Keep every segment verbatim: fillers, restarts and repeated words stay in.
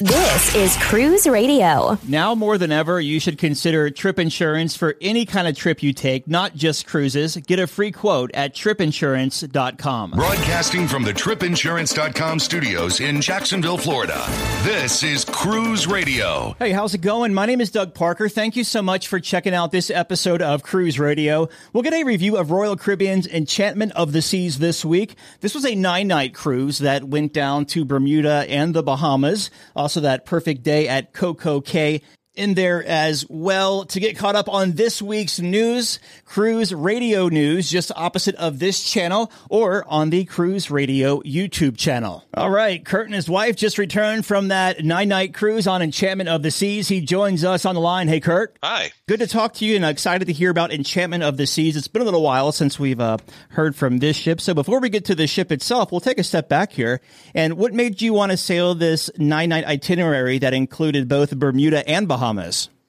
This is Cruise Radio. Now more than ever, you should consider trip insurance for any kind of trip you take, not just cruises. Get a free quote at trip insurance dot com. Broadcasting from the trip insurance dot com studios in Jacksonville, Florida, this is Cruise Radio. Hey, how's it going? My name is Doug Parker. Thank you so much for checking out this episode of Cruise Radio. We'll get a review of Royal Caribbean's Enchantment of the Seas this week. This was a nine-night cruise that went down to Bermuda and the Bahamas. Uh, Also, that perfect day at CocoCay in there as well. To get caught up on this week's news, Cruise Radio News, just opposite of this channel, or on the Cruise Radio YouTube channel. All right, Kurt and his wife just returned from that nine-night cruise on Enchantment of the Seas. He joins us on the line. Hey, Kurt. Hi. Good to talk to you, and excited to hear about Enchantment of the Seas. It's been a little while since we've uh, heard from this ship. So before we get to the ship itself, we'll take a step back here. And what made you want to sail this nine-night itinerary that included both Bermuda and Bahamas?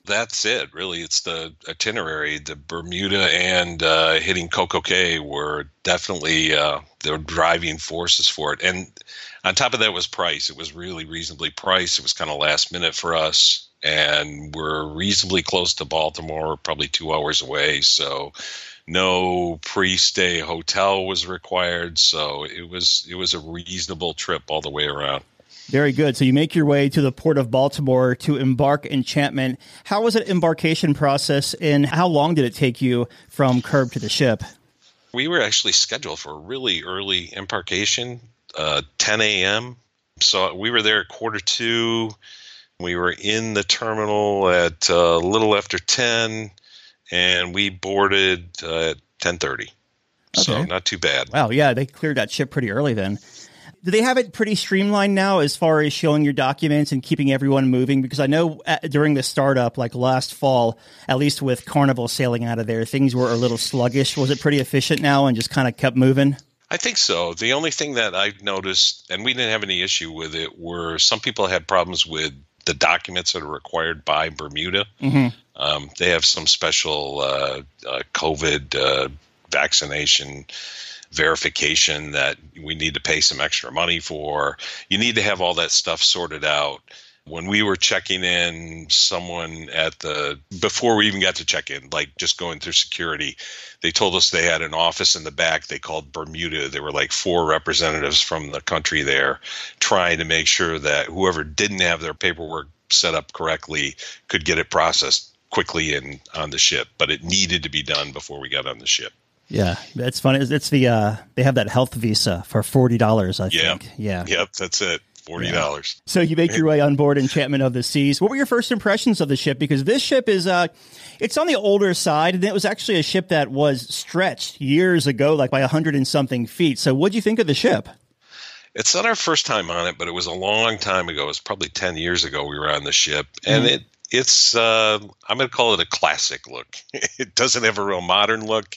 That's it, really. It's the itinerary. The Bermuda and uh, hitting CocoCay were definitely uh, the driving forces for it. And on top of that was price. It was really reasonably priced. It was kind of last minute for us. And we're reasonably close to Baltimore, probably two hours away. So no pre-stay hotel was required. So it was it was a reasonable trip all the way around. Very good. So you make your way to the port of Baltimore to embark Enchantment. How was that embarkation process, and how long did it take you from curb to the ship? We were actually scheduled for a really early embarkation, uh, ten a.m. So we were there at quarter two. We were in the terminal at a uh, little after ten, and we boarded uh, at ten thirty. Okay. So not too bad. Wow, yeah, they cleared that ship pretty early then. Do they have it pretty streamlined now as far as showing your documents and keeping everyone moving? Because I know at, during the startup, like last fall, at least with Carnival sailing out of there, things were a little sluggish. Was it pretty efficient now and just kind of kept moving? I think so. The only thing that I've noticed, and we didn't have any issue with it, were some people had problems with the documents that are required by Bermuda. Mm-hmm. Um, they have some special uh, uh, COVID uh, vaccination verification that we need to pay some extra money for. You need to have all that stuff sorted out. When we were checking in, someone at the, before we even got to check in, like just going through security, they told us they had an office in the back. They called Bermuda. There were like four representatives from the country there trying to make sure that whoever didn't have their paperwork set up correctly could get it processed quickly and on the ship. But it needed to be done before we got on the ship. Yeah, that's funny. It's the uh, they have that health visa for forty dollars, I yeah. think. Yeah. Yep, that's it. forty dollars. Yeah. So you make your way on board Enchantment of the Seas. What were your first impressions of the ship? Because this ship is uh, it's on the older side, and it was actually a ship that was stretched years ago, like by a hundred and something feet. So what do you think of the ship? It's not our first time on it, but it was a long time ago. It was probably ten years ago we were on the ship, and mm. it It's, uh, I'm going to call it a classic look. It doesn't have a real modern look.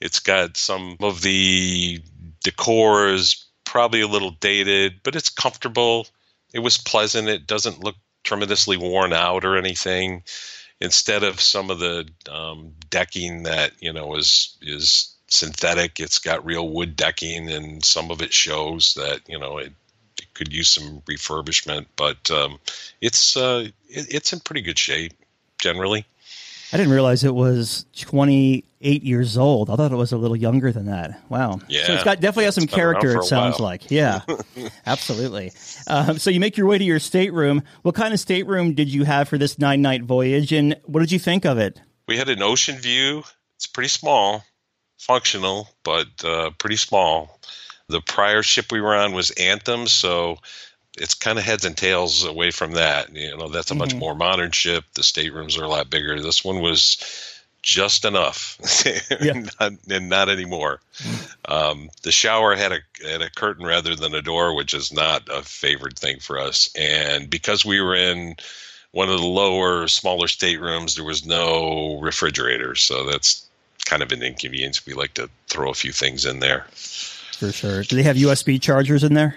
It's got some of the decor is probably a little dated, but it's comfortable. It was pleasant. It doesn't look tremendously worn out or anything. Instead of some of the um, decking that, you know, is is synthetic, it's got real wood decking, and some of it shows that, you know, it could use some refurbishment, but um, it's uh, it, it's in pretty good shape generally. I didn't realize it was twenty-eight years old. I thought it was a little younger than that. Wow. Yeah. So it's got definitely has some character, it sounds like. Yeah, absolutely. Um, so you make your way to your stateroom. What kind of stateroom did you have for this nine-night voyage, and what did you think of it? We had an ocean view. It's pretty small, functional, but uh, pretty small. The prior ship we were on was Anthem, so it's kind of heads and tails away from that. You know, that's a mm-hmm. much more modern ship. The staterooms are a lot bigger. This one was just enough, yeah. not, and not anymore. Um, the shower had a had a curtain rather than a door, which is not a favored thing for us. And because we were in one of the lower, smaller staterooms, there was no refrigerator, so that's kind of an inconvenience. We like to throw a few things in there. For sure. Do they have U S B chargers in there?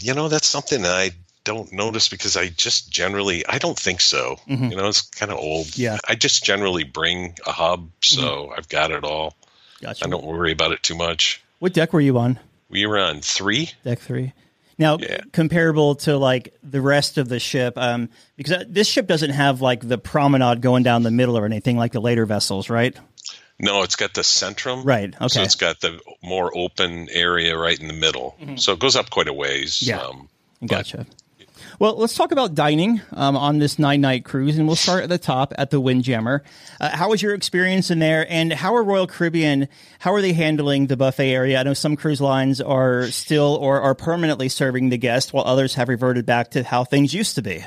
You know, that's something I don't notice because I just generally – I don't think so. Mm-hmm. You know, it's kind of old. Yeah. I just generally bring a hub, so mm-hmm. I've got it all. Gotcha. I don't worry about it too much. What deck were you on? We were on three. Deck three. Now, yeah. comparable to, like, the rest of the ship, um, because this ship doesn't have, like, the promenade going down the middle or anything like the later vessels, right? No, it's got the Centrum. Right, okay. So it's got the more open area right in the middle. Mm-hmm. So it goes up quite a ways. Yeah, um, gotcha. But, well, let's talk about dining um, on this nine-night cruise, and we'll start at the top at the Windjammer. Uh, how was your experience in there, and how are Royal Caribbean, how are they handling the buffet area? I know some cruise lines are still or are permanently serving the guests, while others have reverted back to how things used to be.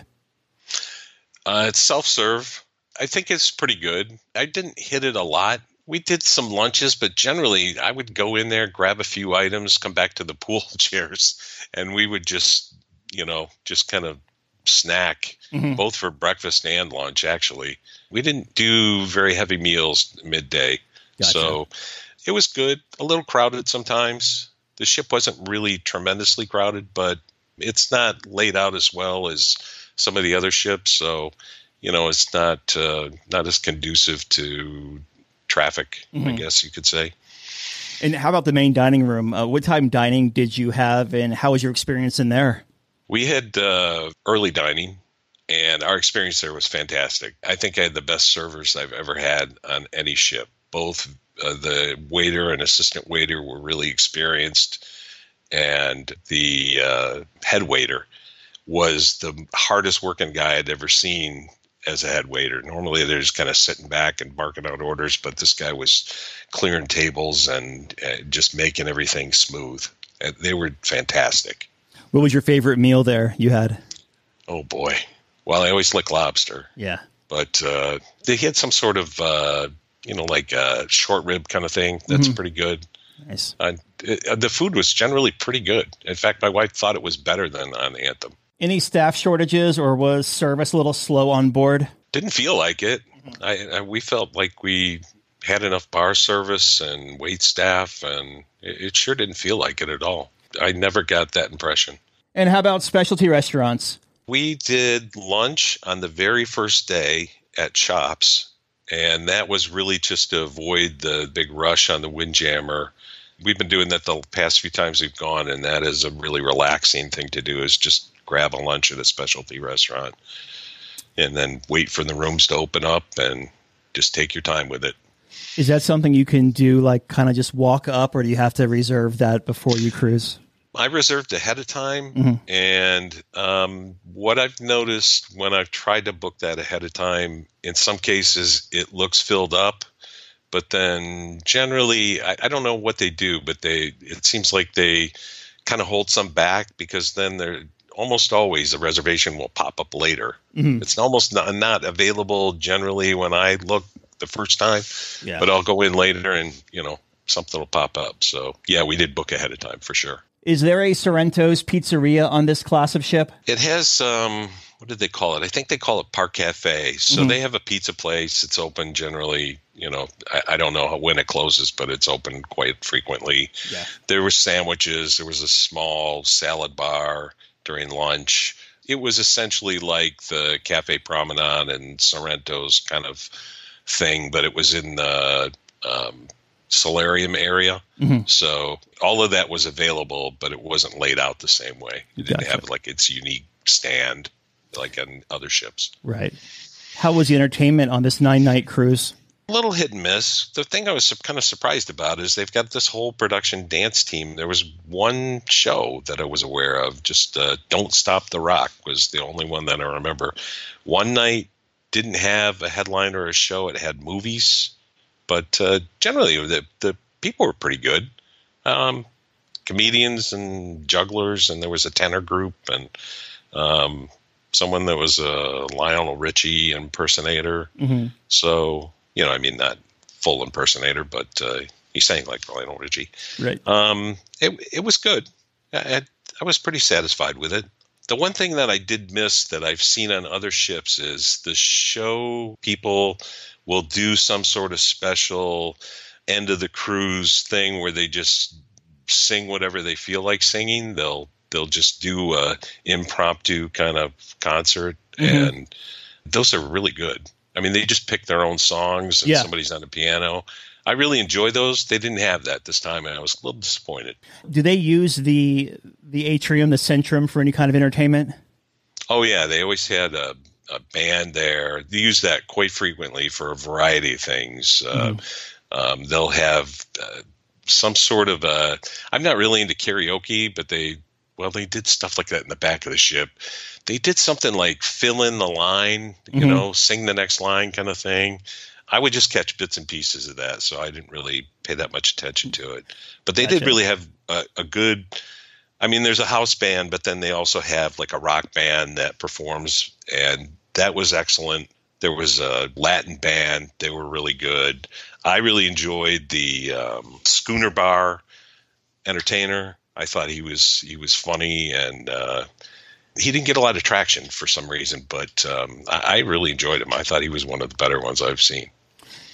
Uh, it's self-serve. I think it's pretty good. I didn't hit it a lot. We did some lunches, but generally I would go in there, grab a few items, come back to the pool chairs, and we would just, you know, just kind of snack, mm-hmm. both for breakfast and lunch, actually. We didn't do very heavy meals midday. Gotcha. So it was good, a little crowded sometimes. The ship wasn't really tremendously crowded, but it's not laid out as well as some of the other ships. So, you know, it's not uh, not as conducive to traffic, mm-hmm. I guess you could say. And how about the main dining room? Uh, what time dining did you have, and how was your experience in there? We had uh, early dining, and our experience there was fantastic. I think I had the best servers I've ever had on any ship. Both uh, the waiter and assistant waiter were really experienced, and the uh, head waiter was the hardest working guy I'd ever seen as a head waiter. Normally they're just kind of sitting back and barking out orders, but this guy was clearing tables and uh, just making everything smooth. Uh, they were fantastic. What was your favorite meal there you had? Oh boy. Well, I always like lobster. Yeah. But uh, they had some sort of, uh, you know, like a short rib kind of thing. That's mm-hmm. pretty good. Nice. Uh, it, uh, the food was generally pretty good. In fact, my wife thought it was better than on Anthem. Any staff shortages, or was service a little slow on board? Didn't feel like it. I, I we felt like we had enough bar service and wait staff, and it, it sure didn't feel like it at all. I never got that impression. And how about specialty restaurants? We did lunch on the very first day at Chops, and that was really just to avoid the big rush on the Windjammer. We've been doing that the past few times we've gone, and that is a really relaxing thing to do, is just grab a lunch at a specialty restaurant and then wait for the rooms to open up and just take your time with it. Is that something you can do, like kind of just walk up, or do you have to reserve that before you cruise? I reserved ahead of time. Mm-hmm. And um, what I've noticed when I've tried to book that ahead of time, in some cases it looks filled up, but then generally, I, I don't know what they do, but they, it seems like they kind of hold some back, because then they're, almost always the reservation will pop up later. Mm-hmm. It's almost not, not available generally when I look the first time, yeah. but I'll go in later and, you know, something will pop up. So yeah, we did book ahead of time for sure. Is there a Sorrento's pizzeria on this class of ship? It has, um, what did they call it? I think they call it Park Cafe. So mm-hmm. they have a pizza place. It's open generally, you know, I, I don't know when it closes, but it's open quite frequently. Yeah. There were sandwiches. There was a small salad bar during lunch. It was essentially like the Café Promenade and Sorrento's kind of thing, but it was in the um, solarium area. Mm-hmm. So all of that was available, but it wasn't laid out the same way. It didn't gotcha. have like its unique stand like on other ships. Right. How was the entertainment on this nine-night cruise? A little hit and miss. The thing I was kind of surprised about is they've got this whole production dance team. There was one show that I was aware of, just uh, Don't Stop the Rock was the only one that I remember. One night didn't have a headline or a show. It had movies, but uh, generally the, the people were pretty good. Um, comedians and jugglers, and there was a tenor group, and um, someone that was a Lionel Richie impersonator. Mm-hmm. So... You know, I mean, not full impersonator, but uh, he sang like Lionel Richie. Right. Um, it it was good. I, I was pretty satisfied with it. The one thing that I did miss that I've seen on other ships is the show people will do some sort of special end of the cruise thing where they just sing whatever they feel like singing. They'll they'll just do a impromptu kind of concert, mm-hmm. and those are really good. I mean, they just pick their own songs, and yeah. somebody's on the piano. I really enjoy those. They didn't have that this time, and I was a little disappointed. Do they use the the atrium, the Centrum, for any kind of entertainment? Oh, yeah. They always had a, a band there. They use that quite frequently for a variety of things. Mm. Uh, um, they'll have uh, some sort of a – I'm not really into karaoke, but they – well, they did stuff like that in the back of the ship. They did something like fill in the line, you mm-hmm. know, sing the next line kind of thing. I would just catch bits and pieces of that, so I didn't really pay that much attention to it. But they gotcha. did really have a, a good – I mean, there's a house band, but then they also have like a rock band that performs, and that was excellent. There was a Latin band. They were really good. I really enjoyed the um, Schooner Bar entertainer. I thought he was he was funny, and uh, he didn't get a lot of traction for some reason, but um, I, I really enjoyed him. I thought he was one of the better ones I've seen.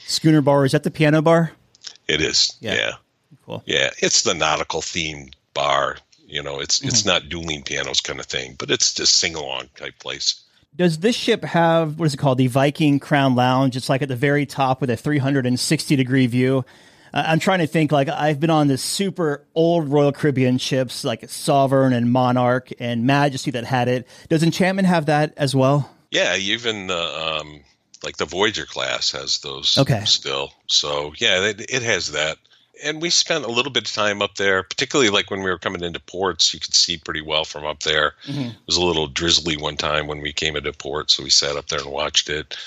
Schooner Bar, is that the piano bar? It is. Yeah. yeah. Cool. Yeah. It's the nautical themed bar. You know, it's mm-hmm. it's not dueling pianos kind of thing, but it's just sing along type place. Does this ship have, what is it called? The Viking Crown Lounge. It's like at the very top with a three hundred sixty degree view. Uh, I'm trying to think, like, I've been on the super old Royal Caribbean ships like Sovereign and Monarch and Majesty that had it. Does Enchantment have that as well? Yeah. Even the, um, like the Voyager class has those okay. still. So yeah, it, it has that. And we spent a little bit of time up there, particularly like when we were coming into ports, you could see pretty well from up there. Mm-hmm. It was a little drizzly one time when we came into port. So we sat up there and watched it.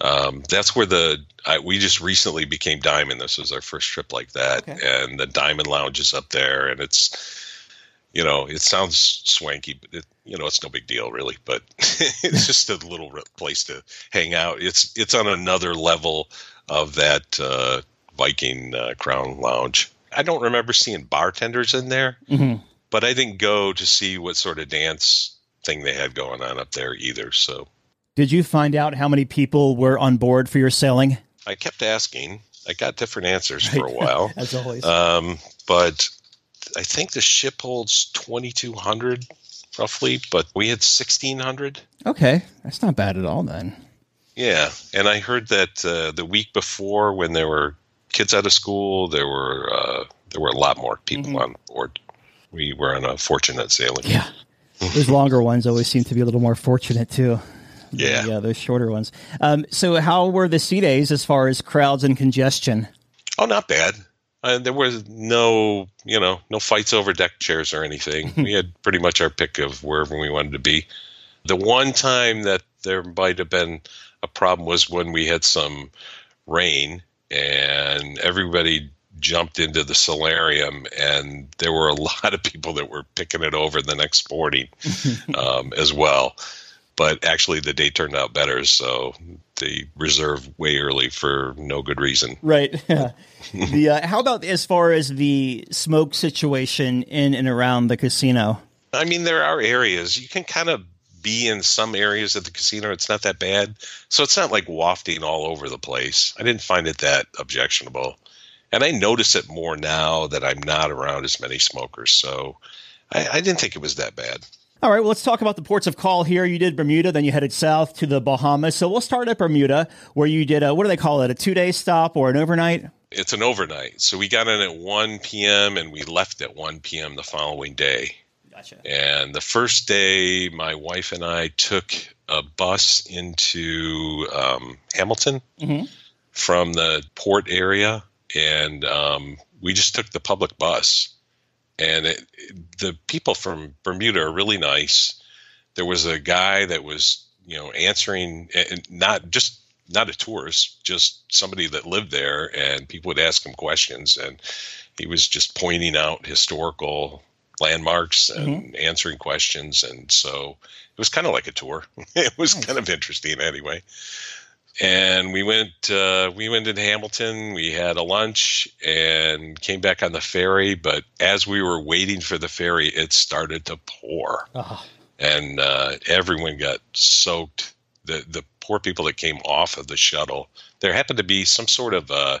Um, that's where the, I, we just recently became Diamond. This was our first trip like that. Okay. And the Diamond Lounge is up there, and it's, you know, it sounds swanky, but it, you know, it's no big deal really, but it's just a little place to hang out. It's, it's on another level of that, uh, Viking uh, Crown Lounge. I don't remember seeing bartenders in there, mm-hmm. but I didn't go to see what sort of dance thing they had going on up there either. So. Did you find out how many people were on board for your sailing? I kept asking. I got different answers for a while. As always. Um, but I think the ship holds twenty-two hundred roughly, but we had sixteen hundred. Okay. That's not bad at all then. Yeah. And I heard that uh, the week before when there were kids out of school, there were uh, there were a lot more people mm-hmm. on board. We were on a fortunate sailing. Yeah. Those longer ones always seem to be a little more fortunate too. Yeah, yeah, those shorter ones. Um, so how were the sea days as far as crowds and congestion? Oh, not bad. Uh, there was no, you know, no fights over deck chairs or anything. We had pretty much our pick of wherever we wanted to be. The one time that there might have been a problem was when we had some rain and everybody jumped into the solarium, and there were a lot of people that were picking it over the next morning um, as well. But actually, the day turned out better, so they reserved way early for no good reason. Right. the, uh, how about as far as the smoke situation in and around the casino? I mean, there are areas. You can kind of be in some areas of the casino. It's not that bad. So it's not like wafting all over the place. I didn't find it that objectionable. And I notice it more now that I'm not around as many smokers. So I, I didn't think it was that bad. All right, well, let's talk about the ports of call here. You did Bermuda, then you headed south to the Bahamas. So we'll start at Bermuda, where you did a, what do they call it, a two-day stop or an overnight? It's an overnight. So we got in at one p.m. and we left at one p.m. the following day. Gotcha. And the first day, my wife and I took a bus into um, Hamilton mm-hmm. from the port area, and um, we just took the public bus. And it, the people from Bermuda are really nice. There was a guy that was, you know, answering, and not just not a tourist, just somebody that lived there. And people would ask him questions, and he was just pointing out historical landmarks and mm-hmm. answering questions. And so it was kind of like a tour. It was nice. Kind of interesting anyway. And we went uh, we went into Hamilton, we had a lunch, and came back on the ferry. But as we were waiting for the ferry, it started to pour. Oh. And uh, everyone got soaked. The the poor people that came off of the shuttle. There happened to be some sort of a,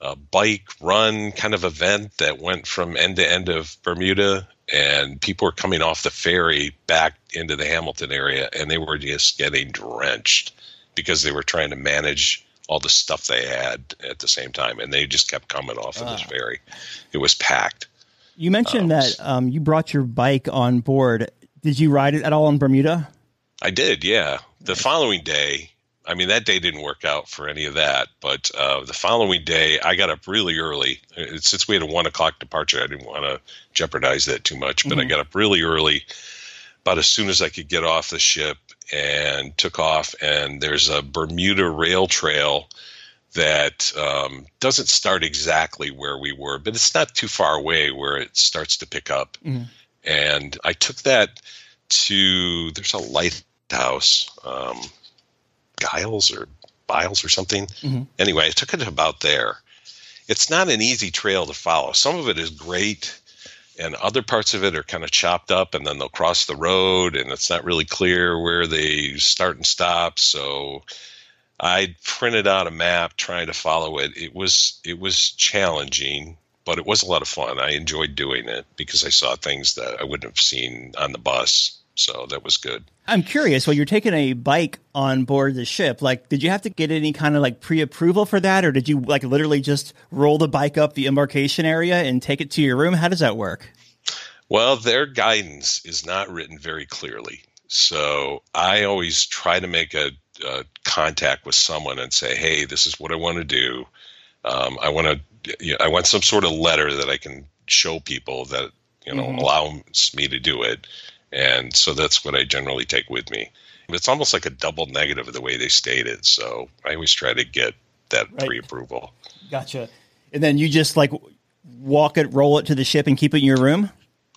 a bike run kind of event that went from end to end of Bermuda. And people were coming off the ferry back into the Hamilton area, and they were just getting drenched, because they were trying to manage all the stuff they had at the same time. And they just kept coming off of this ferry. It was packed. You mentioned um, that um, you brought your bike on board. Did you ride it at all in Bermuda? I did, yeah. The following day, I mean, that day didn't work out for any of that. But uh, the following day, I got up really early. Since we had a one o'clock departure, I didn't want to jeopardize that too much. But mm-hmm. I got up really early, about as soon as I could get off the ship, and took off. And there's a Bermuda Rail Trail that um, doesn't start exactly where we were, but it's not too far away where it starts to pick up. Mm. And I took that to, there's a lighthouse, um, Giles or Biles or something. Mm-hmm. Anyway, I took it about there. It's not an easy trail to follow. Some of it is great, and other parts of it are kind of chopped up, and then they'll cross the road, and it's not really clear where they start and stop. So I printed out a map trying to follow it. It was it was challenging, but it was a lot of fun. I enjoyed doing it because I saw things that I wouldn't have seen on the bus. So that was good. I'm curious, well, you're taking a bike on board the ship. Like, did you have to get any kind of like pre-approval for that? Or did you like literally just roll the bike up the embarkation area and take it to your room? How does that work? Well, their guidance is not written very clearly. So I always try to make a, a contact with someone and say, hey, this is what I want to do. Um, I want to, you know, I want some sort of letter that I can show people that, you know, mm-hmm. allows me to do it. And so that's what I generally take with me. It's almost like a double negative the way they state it. So I always try to get that right. Pre-approval. Gotcha. And then you just like walk it, roll it to the ship and keep it in your room?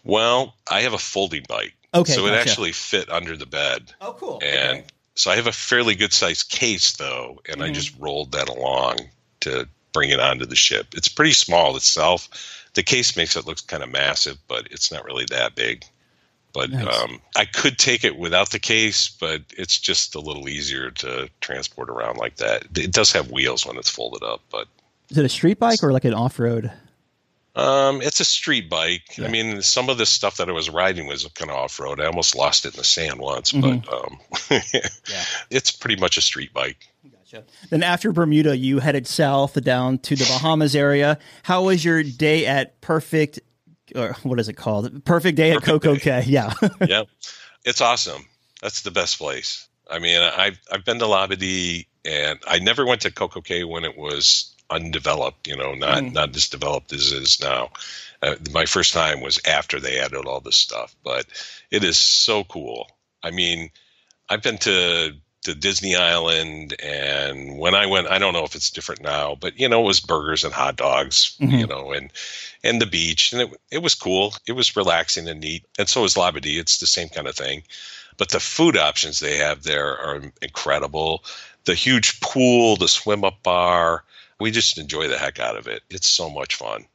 Well, I have a folding bike. Okay. So gotcha. It actually fit under the bed. Oh, cool. And okay. So I have a fairly good sized case though. And mm-hmm. I just rolled that along to bring it onto the ship. It's pretty small itself. The case makes it look kind of massive, but it's not really that big. But nice. um, I could take it without the case, but it's just a little easier to transport around like that. It does have wheels when it's folded up. But is it a street bike or like an off-road? Um, it's a street bike. Yeah. I mean, some of the stuff that I was riding was kind of off-road. I almost lost it in the sand once, mm-hmm. but um, yeah. It's pretty much a street bike. Gotcha. Then after Bermuda, you headed south down to the Bahamas area. How was your day at Perfect Or what is it called? Perfect Day Perfect at CocoCay. Yeah. Yeah. It's awesome. That's the best place. I mean, I've, I've been to Labadee, and I never went to CocoCay when it was undeveloped, you know, not, mm. not as developed as it is now. Uh, my first time was after they added all this stuff, but it is so cool. I mean, I've been to, to Disney Island, and when I went, I don't know if it's different now, but you know, it was burgers and hot dogs, mm-hmm. you know, and, and the beach, and it it was cool. It was relaxing and neat. And so is Labadee. It's the same kind of thing, but the food options they have there are incredible. The huge pool, the swim up bar. We just enjoy the heck out of it. It's so much fun.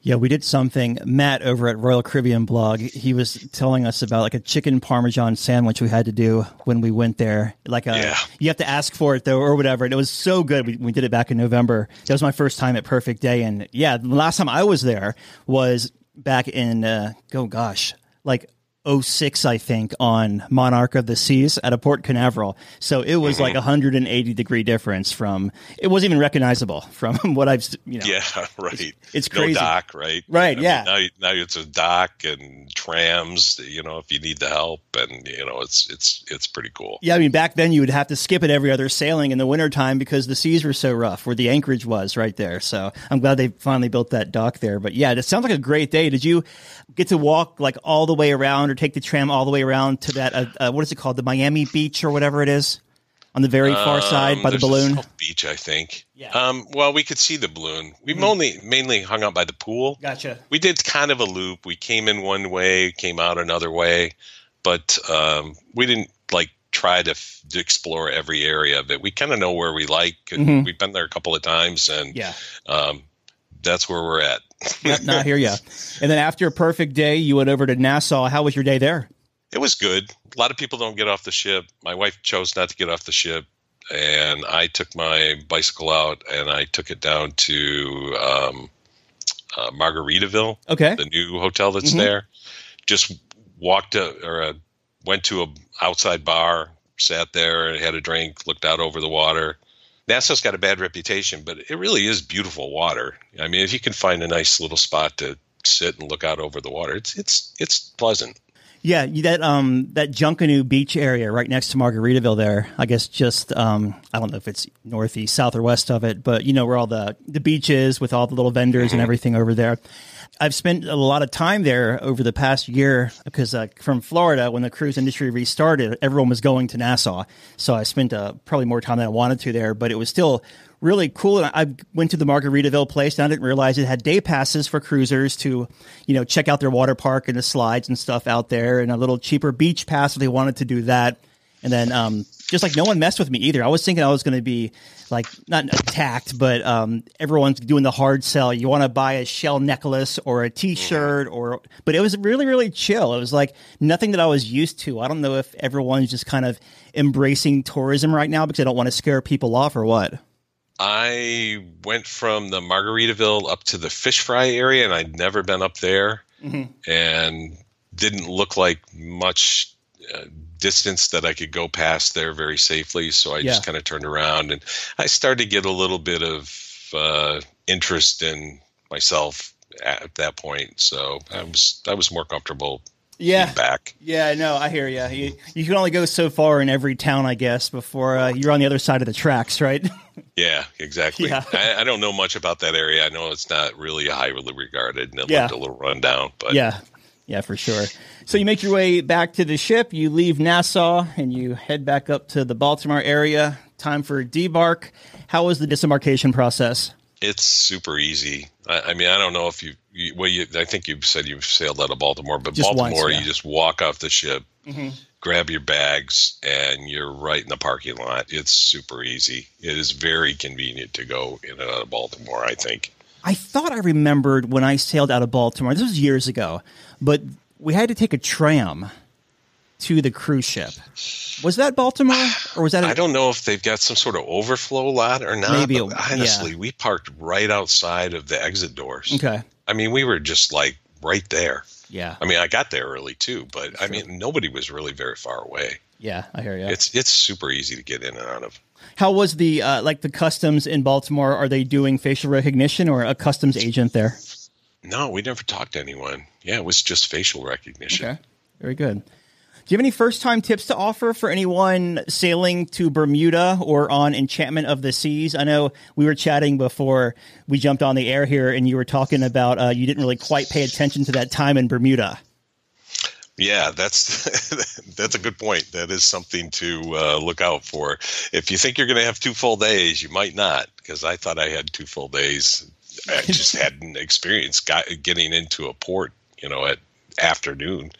Yeah, we did something. Matt over at Royal Caribbean blog, he was telling us about like a chicken parmesan sandwich we had to do when we went there. Like a, yeah. You have to ask for it though or whatever. And it was so good. We, we did it back in November. That was my first time at Perfect Day. And yeah, the last time I was there was back in, uh, oh gosh, like oh six, I think, on Monarch of the Seas at a Port Canaveral. So it was mm-hmm. like a one hundred eighty degree difference from, it wasn't even recognizable from what I've, you know. Yeah, right. It's, it's crazy. No dock, right? Right, I yeah. Mean, now, now it's a dock and trams, you know, if you need the help. And, you know, it's it's it's pretty cool. Yeah, I mean, back then you would have to skip it every other sailing in the wintertime because the seas were so rough where the anchorage was right there. So I'm glad they finally built that dock there. But yeah, it sounds like a great day. Did you get to walk like all the way around? Take the tram all the way around to that, uh, uh, what is it called? The Miami Beach or whatever it is on the very far um, side by the balloon beach, I think. Yeah. Um, well, we could see the balloon. We mm-hmm. only mainly hung out by the pool. Gotcha. We did kind of a loop. We came in one way, came out another way, but um, we didn't like try to, f- to explore every area of it. We kind of know where we like. Mm-hmm. We've been there a couple of times, and yeah. um, that's where we're at. not, not here yet. And then after a perfect day, you went over to Nassau. How was your day there? It was good. A lot of people don't get off the ship. My wife chose not to get off the ship, and I took my bicycle out, and I took it down to um, uh, Margaritaville, okay. the new hotel that's mm-hmm. there. Just walked a, or a, went to an outside bar, sat there, had a drink, looked out over the water. Nassau's got a bad reputation, but it really is beautiful water. I mean, if you can find a nice little spot to sit and look out over the water, it's it's it's pleasant. Yeah, that um that Junkanoo Beach area right next to Margaritaville there, I guess just, um I don't know if it's northeast, south, or west of it, but you know where all the, the beach is with all the little vendors mm-hmm. and everything over there. I've spent a lot of time there over the past year because uh, from Florida, when the cruise industry restarted, everyone was going to Nassau. So I spent uh, probably more time than I wanted to there, but it was still really cool. And I, I went to the Margaritaville place, and I didn't realize it had day passes for cruisers to, you know, check out their water park and the slides and stuff out there, and a little cheaper beach pass if they wanted to do that. And then um, just like no one messed with me either. I was thinking I was going to be like not attacked, but um, everyone's doing the hard sell. You want to buy a shell necklace or a T-shirt or – but it was really, really chill. It was like nothing that I was used to. I don't know if everyone's just kind of embracing tourism right now because I don't want to scare people off or what. I went from the Margaritaville up to the Fish Fry area, and I'd never been up there mm-hmm. and didn't look like much – distance that I could go past there very safely. So I yeah. just kind of turned around, and I started to get a little bit of uh, interest in myself at that point. So I was, I was more comfortable yeah. being back. Yeah, no, I hear ya. you. You can only go so far in every town, I guess, before uh, you're on the other side of the tracks, right? Yeah, exactly. Yeah. I, I don't know much about that area. I know it's not really highly regarded, and it yeah. looked a little run down, but yeah. Yeah, for sure. So you make your way back to the ship, you leave Nassau, and you head back up to the Baltimore area. Time for a debark. How was the disembarkation process? It's super easy. I, I mean, I don't know if you, you – well, you, I think you said you've sailed out of Baltimore, but just Baltimore, once, yeah. you just walk off the ship, mm-hmm. grab your bags, and you're right in the parking lot. It's super easy. It is very convenient to go in and out of Baltimore, I think. I thought I remembered when I sailed out of Baltimore, this was years ago, but we had to take a tram to the cruise ship. Was that Baltimore or was that? A- I don't know if they've got some sort of overflow lot or not. Maybe it, honestly, yeah. we parked right outside of the exit doors. Okay. I mean, we were just like right there. Yeah. I mean, I got there early too, but sure. I mean, nobody was really very far away. Yeah, I hear you. It's it's super easy to get in and out of. How was the uh, like the customs in Baltimore? Are they doing facial recognition or a customs agent there? No, we never talked to anyone. Yeah, it was just facial recognition. Okay, very good. Do you have any first-time tips to offer for anyone sailing to Bermuda or on Enchantment of the Seas? I know we were chatting before we jumped on the air here, and you were talking about uh, you didn't really quite pay attention to that time in Bermuda. Yeah, that's that's a good point. That is something to uh, look out for. If you think you're going to have two full days, you might not, because I thought I had two full days. I just hadn't experienced got, getting into a port, you know, at afternoon.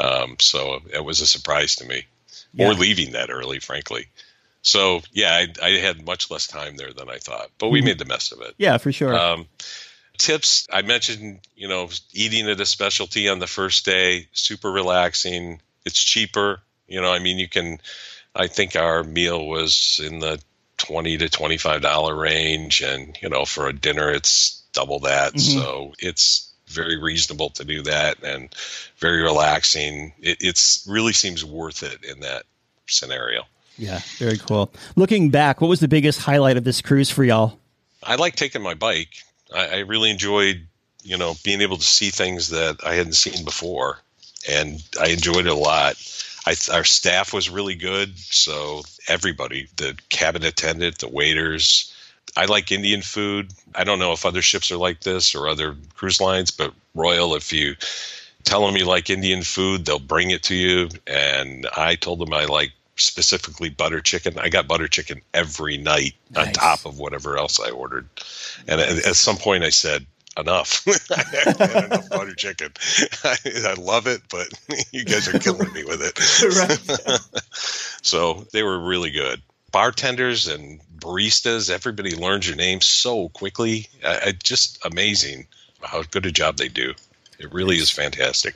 Um, so it was a surprise to me, yeah. or leaving that early, frankly. So, yeah, I, I had much less time there than I thought, but we mm-hmm. made the best of it. Yeah, for sure. Um, Tips, I mentioned, you know, eating at a specialty on the first day, super relaxing. It's cheaper. You know, I mean, you can, I think our meal was in the twenty to twenty-five dollars range. And, you know, for a dinner, it's double that. Mm-hmm. So it's very reasonable to do that and very relaxing. It it's, really seems worth it in that scenario. Yeah, very cool. Looking back, what was the biggest highlight of this cruise for y'all? I like taking my bike. I really enjoyed, you know, being able to see things that I hadn't seen before, and I enjoyed it a lot. I, our staff was really good, so everybody, the cabin attendant, the waiters. I like Indian food. I don't know if other ships are like this or other cruise lines, but Royal, if you tell them you like Indian food, they'll bring it to you, and I told them I like specifically butter chicken. I got butter chicken every night nice. on top of whatever else I ordered. And nice. at, at some point I said, enough. I haven't had enough butter chicken. I, I love it, but you guys are killing me with it. Right. So they were really good. Bartenders and baristas, everybody learns your name so quickly. Uh, just amazing how good a job they do. It really is fantastic.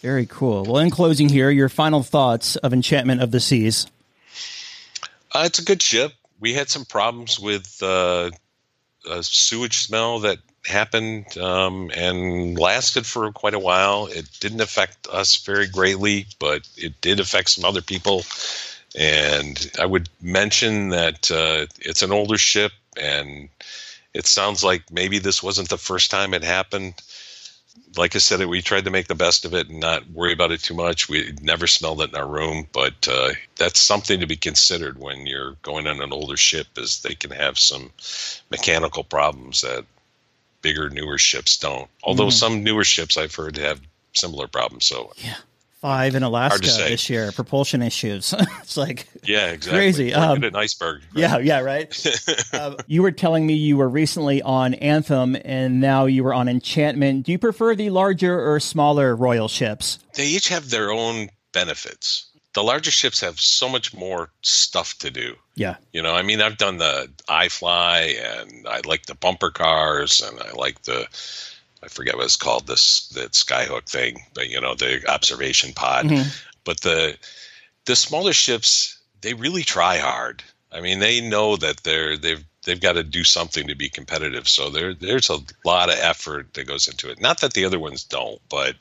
Very cool. Well, in closing here, your final thoughts of Enchantment of the Seas. Uh, it's a good ship. We had some problems with uh, a sewage smell that happened um, and lasted for quite a while. It didn't affect us very greatly, but it did affect some other people. And I would mention that uh, it's an older ship, and it sounds like maybe this wasn't the first time it happened. Like I said, we tried to make the best of it and not worry about it too much. We never smelled it in our room, but uh, that's something to be considered when you're going on an older ship, is they can have some mechanical problems that bigger, newer ships don't. Although mm. some newer ships I've heard have similar problems. So yeah. Five in Alaska this year, propulsion issues. It's like yeah, exactly. crazy. Um, an iceberg. Right? Yeah, yeah, right. uh, you were telling me you were recently on Anthem, and now you were on Enchantment. Do you prefer the larger or smaller Royal ships? They each have their own benefits. The larger ships have so much more stuff to do. Yeah. You know, I mean, I've done the iFly, and I like the bumper cars, and I like the... I forget what it's called, this that Skyhook thing, but you know, the observation pod. Mm-hmm. But the the smaller ships, they really try hard. I mean, they know that they're they've they've got to do something to be competitive. So there there's a lot of effort that goes into it. Not that the other ones don't, but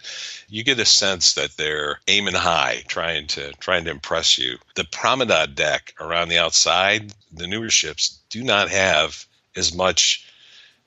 you get a sense that they're aiming high, trying to trying to impress you. The promenade deck around the outside, the newer ships do not have as much,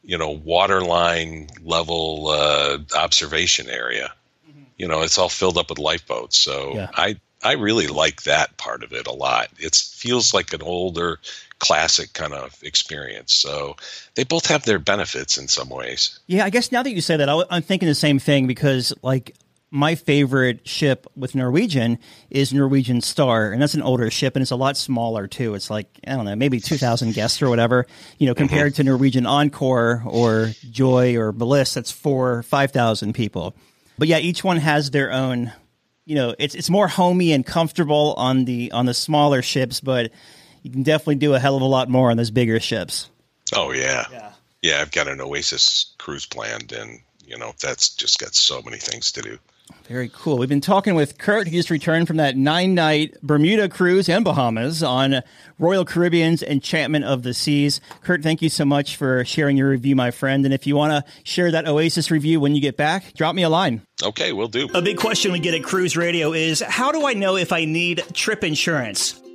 you know, waterline level uh, observation area. Mm-hmm. You know, it's all filled up with lifeboats. So yeah. I I really like that part of it a lot. It feels like an older, classic kind of experience. So they both have their benefits in some ways. Yeah, I guess now that you say that, I, I'm thinking the same thing, because like my favorite ship with Norwegian is Norwegian Star, and that's an older ship, and it's a lot smaller too. It's like, I don't know, maybe two thousand guests or whatever, you know, compared mm-hmm. to Norwegian Encore or Joy or Bliss, that's four, five thousand people. But yeah, each one has their own, you know, it's it's more homey and comfortable on the on the smaller ships, but you can definitely do a hell of a lot more on those bigger ships. Oh, yeah. Yeah, yeah I've got an Oasis cruise planned, and, you know, that's just got so many things to do. Very cool. We've been talking with Kurt. He just returned from that nine-night Bermuda cruise and Bahamas on Royal Caribbean's Enchantment of the Seas. Kurt, thank you so much for sharing your review, my friend. And if you want to share that Oasis review when you get back, drop me a line. Okay, will do. A big question we get at Cruise Radio is, how do I know if I need trip insurance?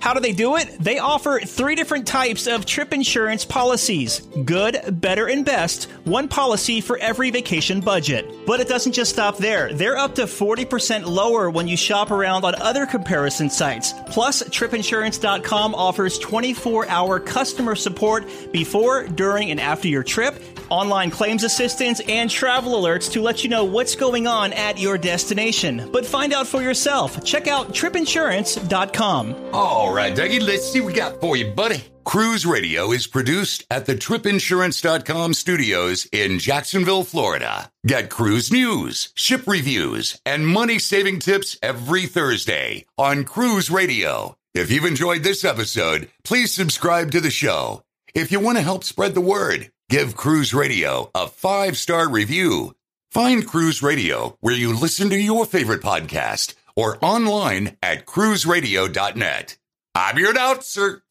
How do they do it? They offer three different types of trip insurance policies. Good, better, and best. One policy for every vacation budget. But it doesn't just stop there. They're up to forty percent lower when you shop around on other comparison sites. Plus, Trip Insurance dot com offers twenty-four hour customer support before, during, and after your trip, online claims assistance, and travel alerts to let you know what's going on at your destination. But find out for yourself. Check out Trip Insurance dot com. Oh. All right, Dougie, let's see what we got for you, buddy. Cruise Radio is produced at the Trip Insurance dot com studios in Jacksonville, Florida. Get cruise news, ship reviews, and money-saving tips every Thursday on Cruise Radio. If you've enjoyed this episode, please subscribe to the show. If you want to help spread the word, give Cruise Radio a five-star review. Find Cruise Radio where you listen to your favorite podcast or online at cruise radio dot net. I'm your announcer,